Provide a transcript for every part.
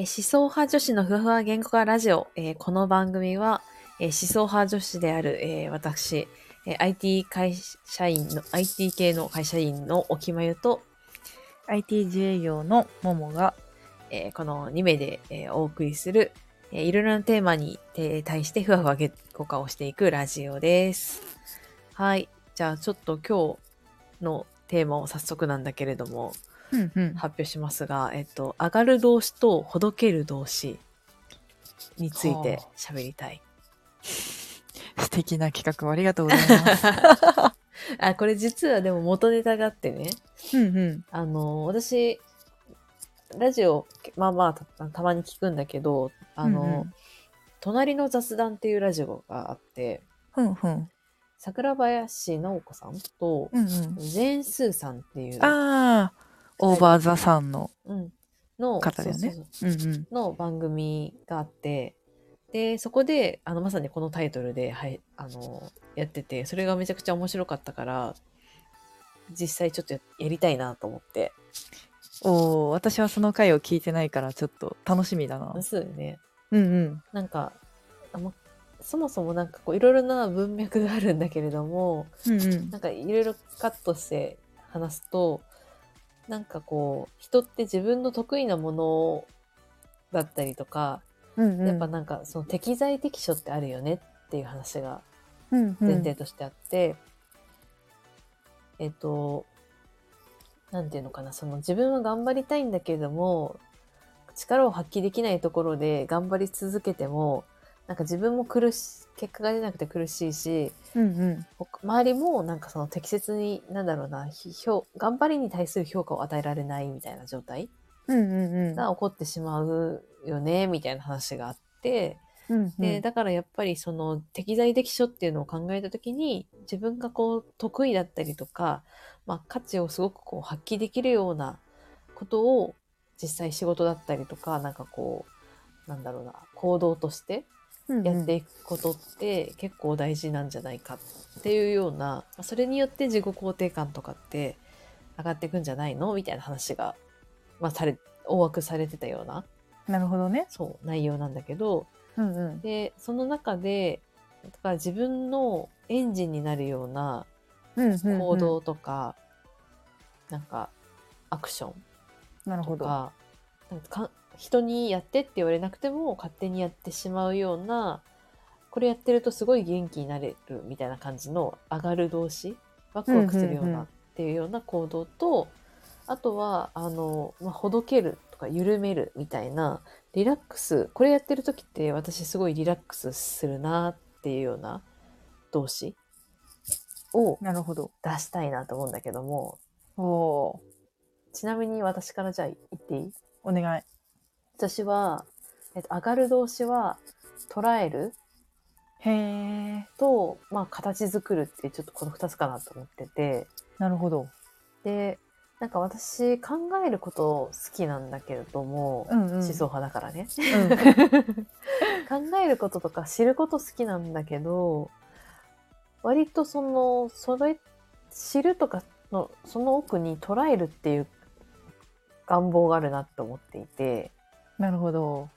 思想派女子のふわふわ言語化ラジオ、この番組は、思想派女子である、私、IT 系の会社員の沖まゆと IT 自営業のももが、この2名で、お送りする、いろいろなテーマに、対してふわふわ言語化をしていくラジオです。はい。じゃあちょっと今日のテーマを早速なんだけれども、うんうん、発表しますが、上がる動詞とほどける動詞について喋りたい。素敵な企画をありがとうございます。あ、これ実はでも元ネタがあってね、うんうん、私ラジオたまに聞くんだけど、うんうん、隣の雑談っていうラジオがあって、うんうん、桜林直子さんと、うんうん、ジェーンスーさんっていう、あーオーバーザさんの方だよねの番組があって、でそこでまさにこのタイトルで、はい、やってて、それがめちゃくちゃ面白かったから実際ちょっと やりたいなと思って。おお、私はその回を聞いてないからちょっと楽しみだな。そうよね、うんうん、なんかそもそもなんかこういろいろな文脈があるんだけれども、うんうん、なんかいろいろカットして話すと、なんかこう人って自分の得意なものだったりとか、うんうん、やっぱなんかその適材適所ってあるよねっていう話が前提としてあって、うんうん、なんていうのかな、その自分は頑張りたいんだけれども力を発揮できないところで頑張り続けてもなんか自分も結果が出なくて苦しいし、うんうん、周りもなんかその適切に頑張りに対する評価を与えられないみたいな状態が起こってしまうよねみたいな話があって、うんうん、でだからやっぱりその適材適所っていうのを考えた時に自分がこう得意だったりとか、まあ、価値をすごくこう発揮できるようなことを実際仕事だったりとか、なんかこうなんだろうな、行動としてやっていくことって結構大事なんじゃないかっていうような、それによって自己肯定感とかって上がっていくんじゃないのみたいな話が、大枠されてたような、なるほどね、そう内容なんだけど、うんうん、でその中でだから自分のエンジンになるような行動とか、うんうんうん、なんかアクションとか、なるほど、人にやってって言われなくても勝手にやってしまうような、これやってるとすごい元気になれるみたいな感じの上がる動詞、ワクワクするようなっていうような行動と、うんうんうん、あとはほどけるとか緩めるみたいなリラックス、これやってる時って私すごいリラックスするなっていうような動詞を出したいなと思うんだけども、お、ちなみに私からじゃあ言っていい？お願い。私は、上がる動詞は捉えると、形作るっていうちょっとこの2つかなと思ってて。なるほど。で、なんか私考えること好きなんだけれども、うんうん、思想派だからね、うん、考えることとか知ること好きなんだけど、割とそれ知るとかのその奥に捉えるっていう願望があるなと思っていて。なるほど。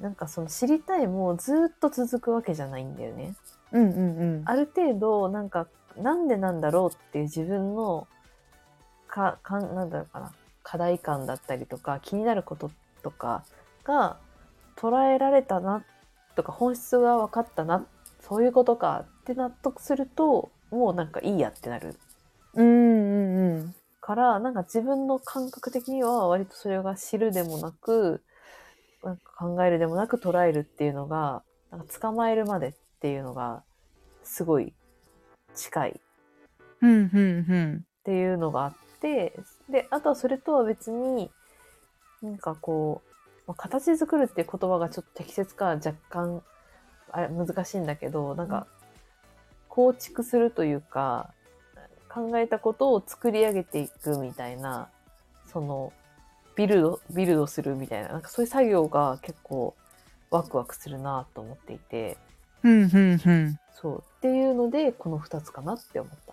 なんかその知りたいもずっと続くわけじゃないんだよね。うんうんうん。ある程度なんかなんでなんだろうっていう自分のなんだろうかな、課題感だったりとか気になることとかが捉えられたなとか本質が分かったな、そういうことかって納得するともうなんかいいやってなる。うんうんうん。からなんか自分の感覚的には割とそれが知るでもなく、なんか考えるでもなく捉えるっていうのが、なんか捕まえるまでっていうのがすごい近いっていうのがあって、であとはそれとは別になんかこう、形作るっていう言葉がちょっと適切か若干難しいんだけど、なんか構築するというか、考えたことを作り上げていくみたいな、そのビルドするみたいな、なんかそういう作業が結構ワクワクするなと思っていて、うんうんうん、そうっていうのでこの2つかなって思った。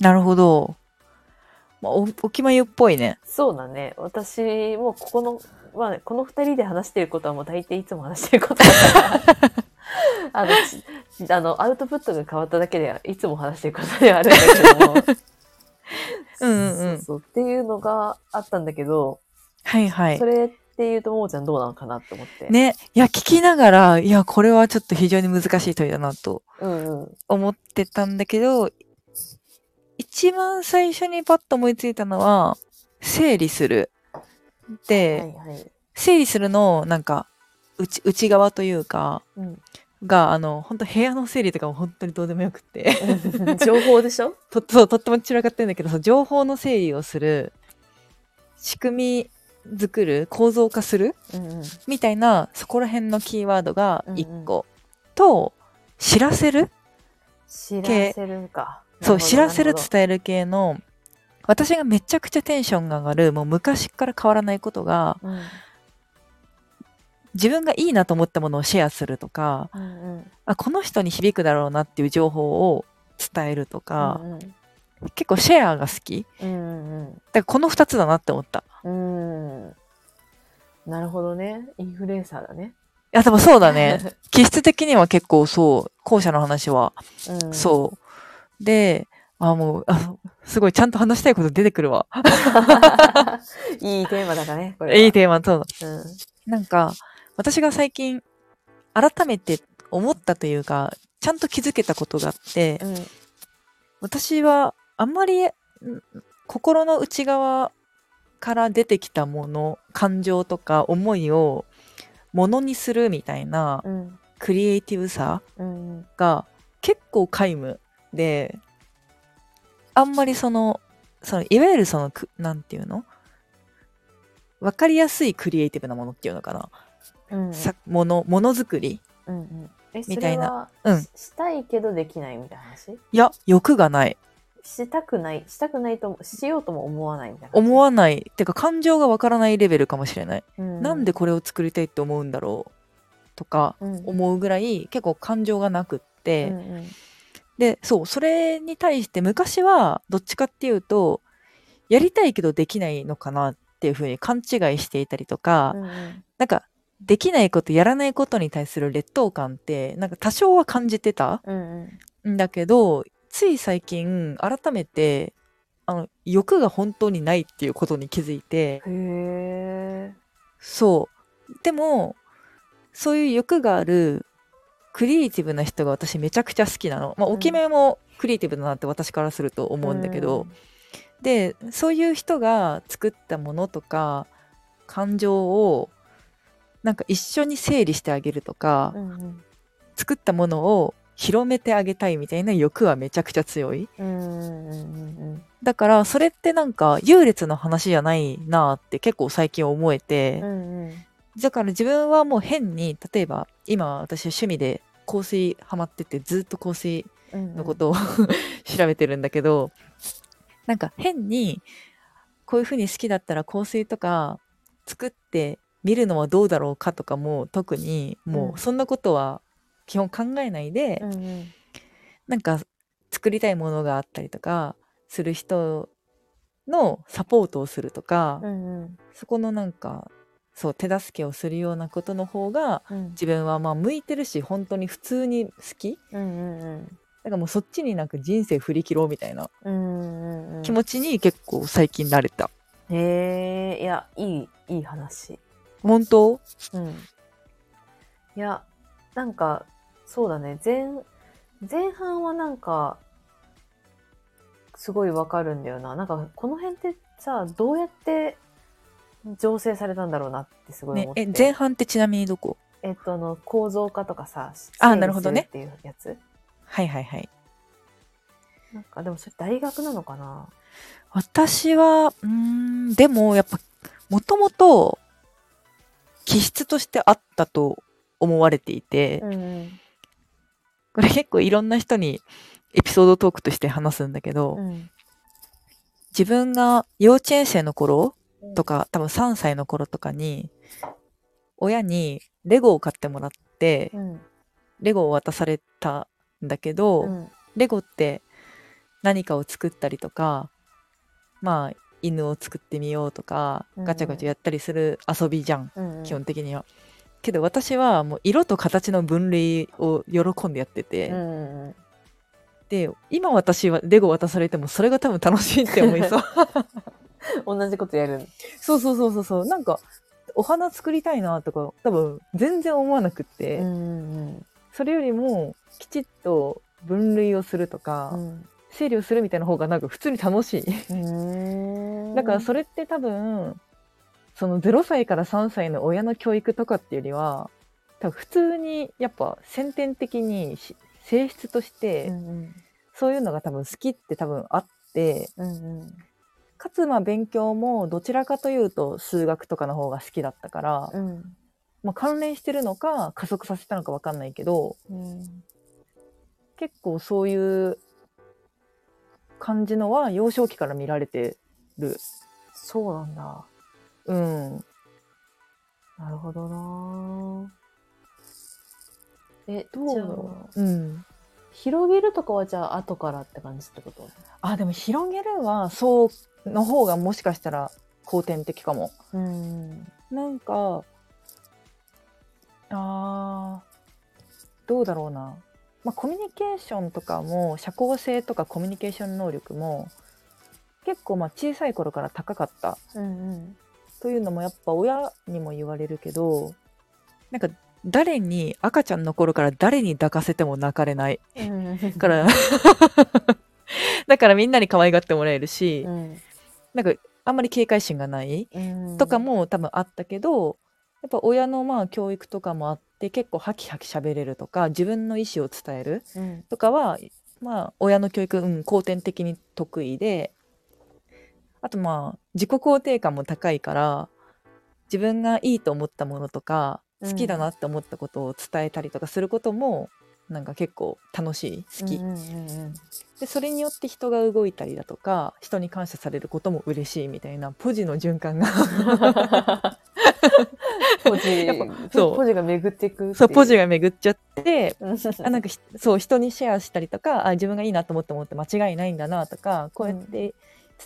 なるほど。おきまゆっぽいね。そうだね。私もここのまあ、この2人で話してることはもう大抵いつも話してることだからアウトプットが変わっただけでいつも話してることではあるんだけどもうん、うん、そうそうっていうのがあったんだけど、はいはい、それっていうとももちゃんどうなのかなと思ってね、いや聞きながらいやこれはちょっと非常に難しい問いだなと思ってたんだけど、うんうん、一番最初にパッと思いついたのは整理するで、はいはい、整理するのなんか内側というか、うん、が本当部屋の整理とかも本当にどうでもよくて情報でしょとっても散らかってるんだけど、その情報の整理をする仕組み作る構造化する、うんうん、みたいなそこら辺のキーワードが1個、うんうん、と知らせるか、そう知らせる伝える系の私がめちゃくちゃテンションが上がるもう昔から変わらないことが、うん、自分がいいなと思ったものをシェアするとか、うんうん、あこの人に響くだろうなっていう情報を伝えるとか、うんうん、結構シェアが好き、うんうん、だからこの2つだなって思った、うん、なるほどね、インフルエンサーだね。いやでもそうだね気質的には結構そう後者の話は、うん、そうでもうすごいちゃんと話したいこと出てくるわいいテーマだからねこれはいいテーマそうだ、うん、なんか私が最近改めて思ったというかちゃんと気づけたことがあって、うん、私はあんまり心の内側から出てきたもの感情とか思いをものにするみたいな、うん、クリエイティブさが結構皆無で、あんまりそのいわゆるそのなんていうのわかりやすいクリエイティブなものっていうのかな、うん、ものづくり、うんうん、みたいな、うん、したいけどできないみたいな話？いや欲がない、したくないとしようとも思わないみたいな、思わないってか感情がわからないレベルかもしれない、うん、なんでこれを作りたいって思うんだろうとか思うぐらい、うん、結構感情がなくって、うんうん、でそうそれに対して昔はどっちかっていうとやりたいけどできないのかなっていう風に勘違いしていたりとか、うんうん、なんかできないことやらないことに対する劣等感ってなんか多少は感じてた、うんうん、だけどつい最近改めて欲が本当にないっていうことに気づいて、へそうでもそういう欲があるクリエイティブな人が私めちゃくちゃ好きなの、まあ、お決めもクリエイティブだなって私からすると思うんだけど、うん、でそういう人が作ったものとか感情をなんか一緒に整理してあげるとか、うん、作ったものを広めてあげたいみたいな欲はめちゃくちゃ強い、うん、だからそれってなんか優劣の話じゃないなって結構最近思えて、うんうん、だから自分はもう変に例えば今私趣味で香水ハマっててずっと香水のことを、うん、調べてるんだけど、なんか変にこういう風に好きだったら香水とか作ってみるのはどうだろうかとかも特にもうそんなことは基本考えないで、うんうん、なんか作りたいものがあったりとかする人のサポートをするとか、うんうん、そこのなんかそう手助けをするようなことの方が、うん、自分はまあ向いてるし本当に普通に好き、うんうんうん、だからもうそっちになんか人生振り切ろうみたいな気持ちに結構最近慣れた。へえ、いやいい話本当、うん、いやなんかそうだね、前半はなんかすごいわかるんだよな。なんかこの辺ってさどうやって醸成されたんだろうなってすごい思って、ね、前半ってちなみにどこ？構造化とかさ、整理するっていうやつ、ね、はいはいはい。なんかでもそれ大学なのかな。私はでもやっぱもともと気質としてあったと思われていて、うん、これ結構いろんな人にエピソードトークとして話すんだけど、うん、自分が幼稚園生の頃とか多分3歳の頃とかに親にレゴを買ってもらって、うん、レゴを渡されたんだけど、うん、レゴって何かを作ったりとかまあ犬を作ってみようとかガチャガチャやったりする遊びじゃん、うん、基本的には。けど私はもう色と形の分類を喜んでやってて、うん、で今私はレゴ渡されてもそれが多分楽しいって思いそう同じことやる。そうそうそうそう、なんかお花作りたいなとか多分全然思わなくって、うん、それよりもきちっと分類をするとか、うん、整理をするみたいな方がなんか普通に楽しいだからそれって多分その0歳から3歳の親の教育とかっていうよりは多分普通にやっぱ先天的に性質として、うんうん、そういうのが多分好きって多分あって、うんうん、かつまあ勉強もどちらかというと数学とかの方が好きだったから、うん、まあ、関連してるのか加速させたのか分かんないけど、うん、結構そういう感じのは幼少期から見られてる。そうなんだ。うん。なるほどな。どうだろう。うん。広げるとかはじゃあ後からって感じってこと？あ、でも広げるはそうの方がもしかしたら後天的かも。うん。なんかどうだろうな。まあコミュニケーションとかも社交性とかコミュニケーション能力も結構まあ小さい頃から高かった。うんうん。というのもやっぱ親にも言われるけど、なんか誰に赤ちゃんの頃から誰に抱かせても泣かれない、うん、からだからみんなに可愛がってもらえるし、うん、なんかあんまり警戒心がないとかも多分あったけど、うん、やっぱ親のまあ教育とかもあって結構ハキハキ喋れるとか自分の意思を伝えるとかは、うん、まあ親の教育、うん、後天的に得意で、あとまあ自己肯定感も高いから自分がいいと思ったものとか好きだなって思ったことを伝えたりとかすることもなんか結構楽しい、好き、うんうんうん、でそれによって人が動いたりだとか人に感謝されることも嬉しいみたいなポジの循環がポジが巡っていくっていう。そう、ポジが巡っちゃってあ、なんかそう人にシェアしたりとか、あ自分がいいなと思ったものって間違いないんだなとかこうやって、うん、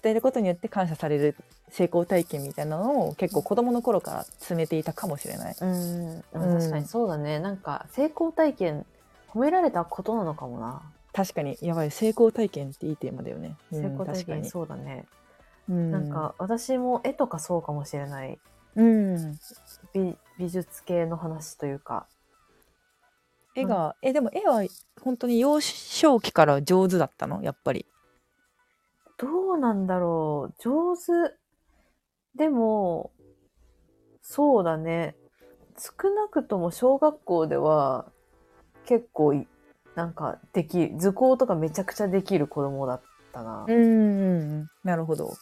伝えることによって感謝される成功体験みたいなのを結構子どもの頃から詰めていたかもしれない。うん、確かにそうだね。なんか成功体験褒められたことなのかもな。確かにやばい、成功体験っていいテーマだよね。成功体験、うん、そうだね、うん。なんか私も絵とかそうかもしれない、うん、美術系の話というか。絵が、うん、でも絵は本当に幼少期から上手だったの？やっぱり。どうなんだろう、上手でもそうだね、少なくとも小学校では結構なんかできる、図工とかめちゃくちゃできる子供だったな。なるほど。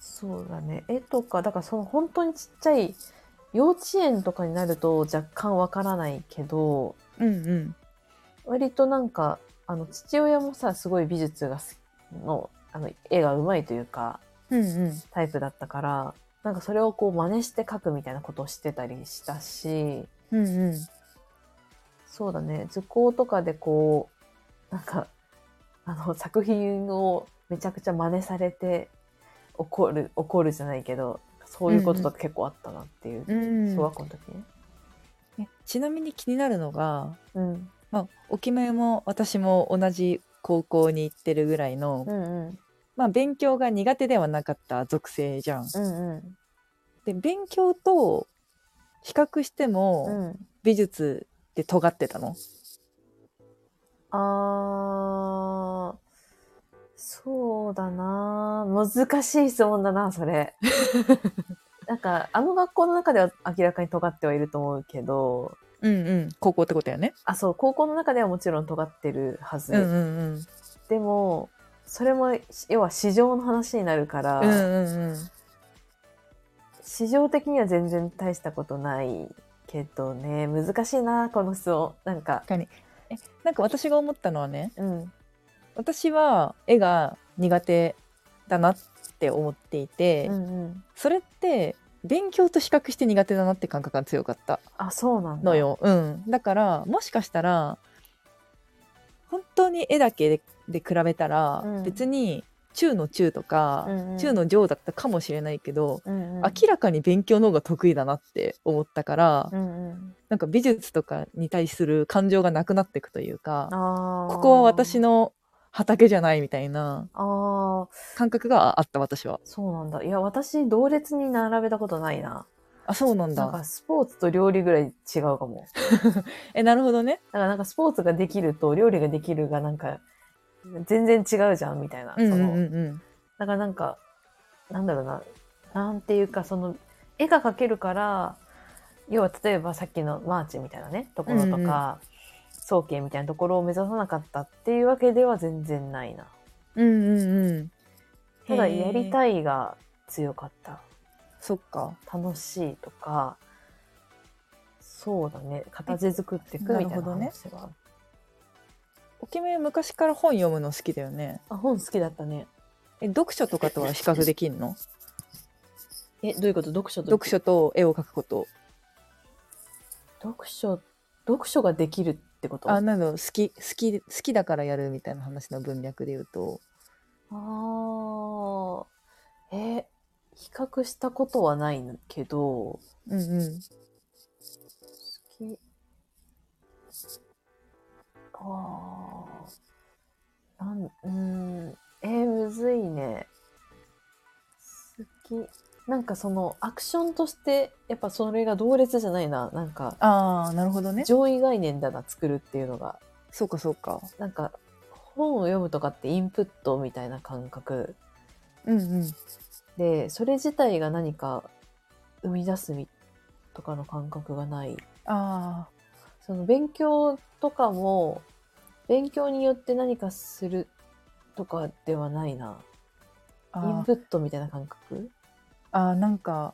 そうだね、絵とかだからその本当にちっちゃい幼稚園とかになると若干わからないけど、うんうん、割となんか父親もさすごい美術が好きの絵がうまいというか、うんうん、タイプだったからなんかそれをこう真似して描くみたいなことをしてたりしたし、うんうん、そうだね、図工とかでこうなんか作品をめちゃくちゃ真似されて怒るじゃないけどそういうこととか結構あったなっていう、うんうん、小学校の時ね。ちなみに気になるのが、うん、まあおきめも私も同じ高校に行ってるぐらいの、うんうん、まあ勉強が苦手ではなかった属性じゃん、うんうん、で勉強と比較しても美術って尖ってたの？あー、そうだな、難しい質問だなそれなんか学校の中では明らかに尖ってはいると思うけど、うんうん、高校ってことやね。あ、そう、高校の中ではもちろん尖ってるはず、うんうんうん、でもそれも要は市場の話になるから、うんうんうん、市場的には全然大したことないけどね。難しいなこの質問。なんか確かになんか私が思ったのはね、うん、私は絵が苦手だなって思っていて、うんうん、それって勉強と比較して苦手だなって感覚が強かったのよ。あ、そうなんだ。うん、だからもしかしたら本当に絵だけで比べたら、うん、別に中の中とか、うんうん、中の上だったかもしれないけど、うんうん、明らかに勉強の方が得意だなって思ったから、うんうん、なんか美術とかに対する感情がなくなっていくというか、ここは私の畑じゃないみたいな感覚があった。私はそうなんだ。いや私同列に並べたことないな。あ、そうなんだ。なんかスポーツと料理ぐらい違うかも。え、なるほどね。だからなんかスポーツができると料理ができるがなんか全然違うじゃんみたいな。その、うんうんうん、だからなんかなんだろうな、なんていうかその絵が描けるから、要は例えばさっきのマーチみたいなねところとか、うんうん、早慶みたいなところを目指さなかったっていうわけでは全然ないな。うんうんうん。ただやりたいが強かった。そっか。楽しいとか、そうだね、形作っていくみたいな話は。なるほどね。おきめ昔から本読むの好きだよね。あ、本好きだったね。え、読書とかとは比較できんの？え、どういうこと？読書と絵を描くこと。読書ができるってこと？あ、なの好きだからやるみたいな話の文脈で言うと。ああ、比較したことはないけど、うんうん、好き、あ、なん、うん、むずいね。好き、なんかそのアクションとしてやっぱそれが同列じゃないな、なんか、あ、なるほどね。上位概念だな、作るっていうのが。そうかそうか。なんか本を読むとかってインプットみたいな感覚。うんうん。でそれ自体が何か生み出すとかの感覚がない。あ、その勉強とかも勉強によって何かするとかではないな。インプットみたいな感覚。あ、なんか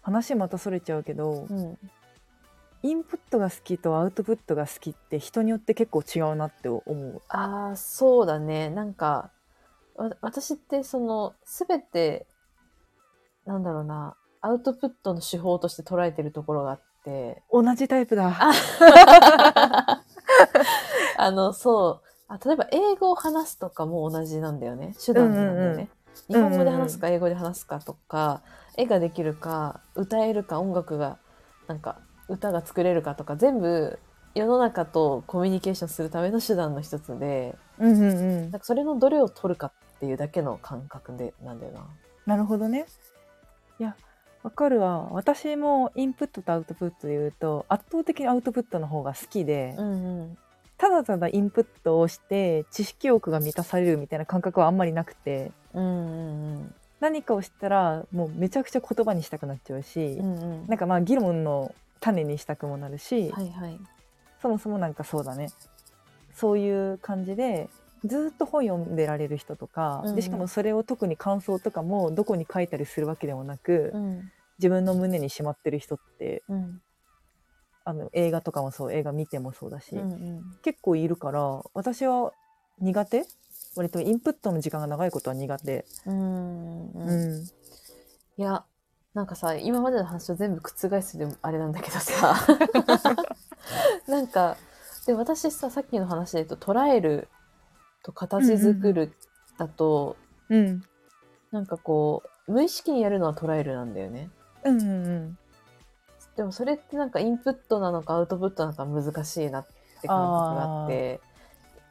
話またそれちゃうけど、うん、インプットが好きとアウトプットが好きって人によって結構違うなって思う。あ、そうだね。なんか私ってその全てなんだろうな、アウトプットの手法として捉えてるところがあって。同じタイプだ。そう例えば英語を話すとかも同じなんだよね。手段なんだよね、うんうん、日本語で話すか英語で話すかとか、うんうん、絵ができるか歌えるか音楽がなんか歌が作れるかとか、全部世の中とコミュニケーションするための手段の一つで、うんうんうん、なんかそれのどれを取るかっていうだけの感覚でなんだよな。なるほどね。いや、わかるわ。私もインプットとアウトプットで言うと圧倒的にアウトプットの方が好きで、うんうん、ただただインプットをして知識欲が満たされるみたいな感覚はあんまりなくて、うんうんうん、何かをしたらもうめちゃくちゃ言葉にしたくなっちゃうし、うんうん、なんかまあ議論の種にしたくもなるし、はいはい、そもそもなんかそうだね、そういう感じでずっと本読んでられる人とか、うん、でしかもそれを特に感想とかもどこに書いたりするわけでもなく、うん、自分の胸にしまってる人って、うん、映画とかもそう、映画見てもそうだし、うんうん、結構いるから、私は苦手、割とインプットの時間が長いことは苦手。うん、いやなんかさ、今までの話を全部覆すでもあれなんだけどさなんかで私さ、さっきの話で言うと捉えると形作るだと、うんうん、なんかこう無意識にやるのは捉えるなんだよね、うんうんうん、でもそれってなんかインプットなのかアウトプットなのか難しいなって感覚があって、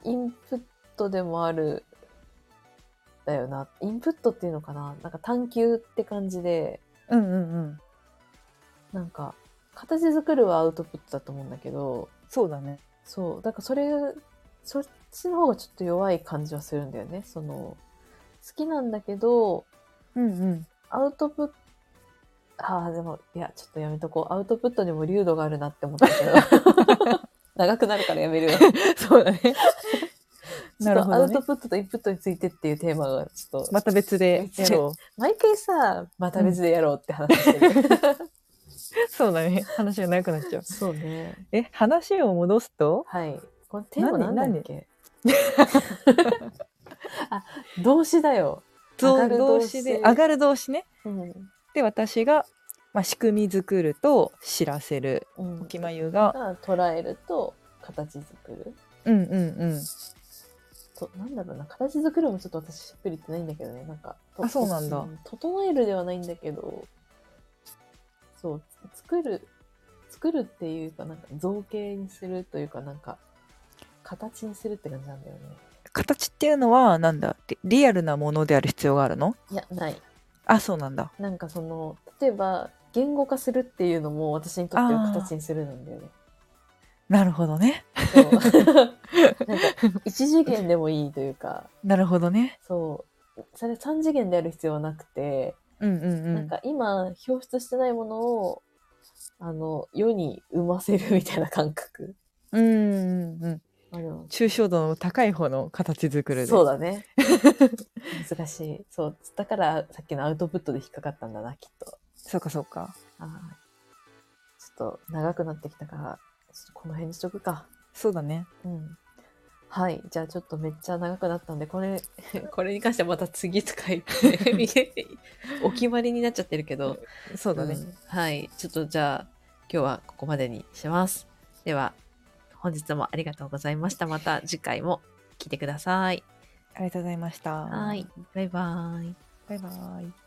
インプットでもあるだよな、インプットっていうのかな、なんか探求って感じで、うんうんうん、なんか形作るはアウトプットだと思うんだけど、そうだね。そう、だからそっちの方がちょっと弱い感じはするんだよね。その好きなんだけど、うんうん、アウトプット、ああでもいやちょっとやめとこう、アウトプットにも流度があるなって思ったけど長くなるからやめるよそうだねなるほどね。アウトプットとインプットについてっていうテーマがちょっとまた別でやろう。毎回さ、また別でやろうって話してる、うんそうだね、話が長くなっちゃう。そうね。話を戻すと、はい。このテーマなんだっけ？あ、動詞だよ。上がる動詞ね。うん、で私が、まあ、仕組み作ると知らせる、うん、おきまゆが捉えると形作る。うんうんうん。なんだろうな、形作るのもちょっと私しっくりってないんだけどね、なんかあ、そうなんだ、整えるではないんだけど、そう作るっていうか、なんか造形にするというか、なんか形にするって感じなんだよね。形っていうのはなんだ、リアルなものである必要があるの？いや、ない。あ、そうなんだ。なんかその、例えば言語化するっていうのも私にとっては形にするなんだよね。なるほどね。そうなんか一次元でもいいというか。なるほどね。そう。それ3次元である必要はなくて、うんうんうん、なんか今表出してないものを世に生ませるみたいな感覚。うんうんうん。抽象度の高い方の形作るで。そうだね。難しい。そう。だからさっきのアウトプットで引っかかったんだな、きっと。そうかそうか。あ、ちょっと長くなってきたから。この辺にしとくか。そうだね、うん、はい。じゃあちょっとめっちゃ長くなったんで、これに関してはまた次とか言ってお決まりになっちゃってるけどそうだね、うん、はい。ちょっとじゃあ今日はここまでにします。では本日もありがとうございました。また次回も聞いてください。ありがとうございました。はい、バイバイ。バイバイ。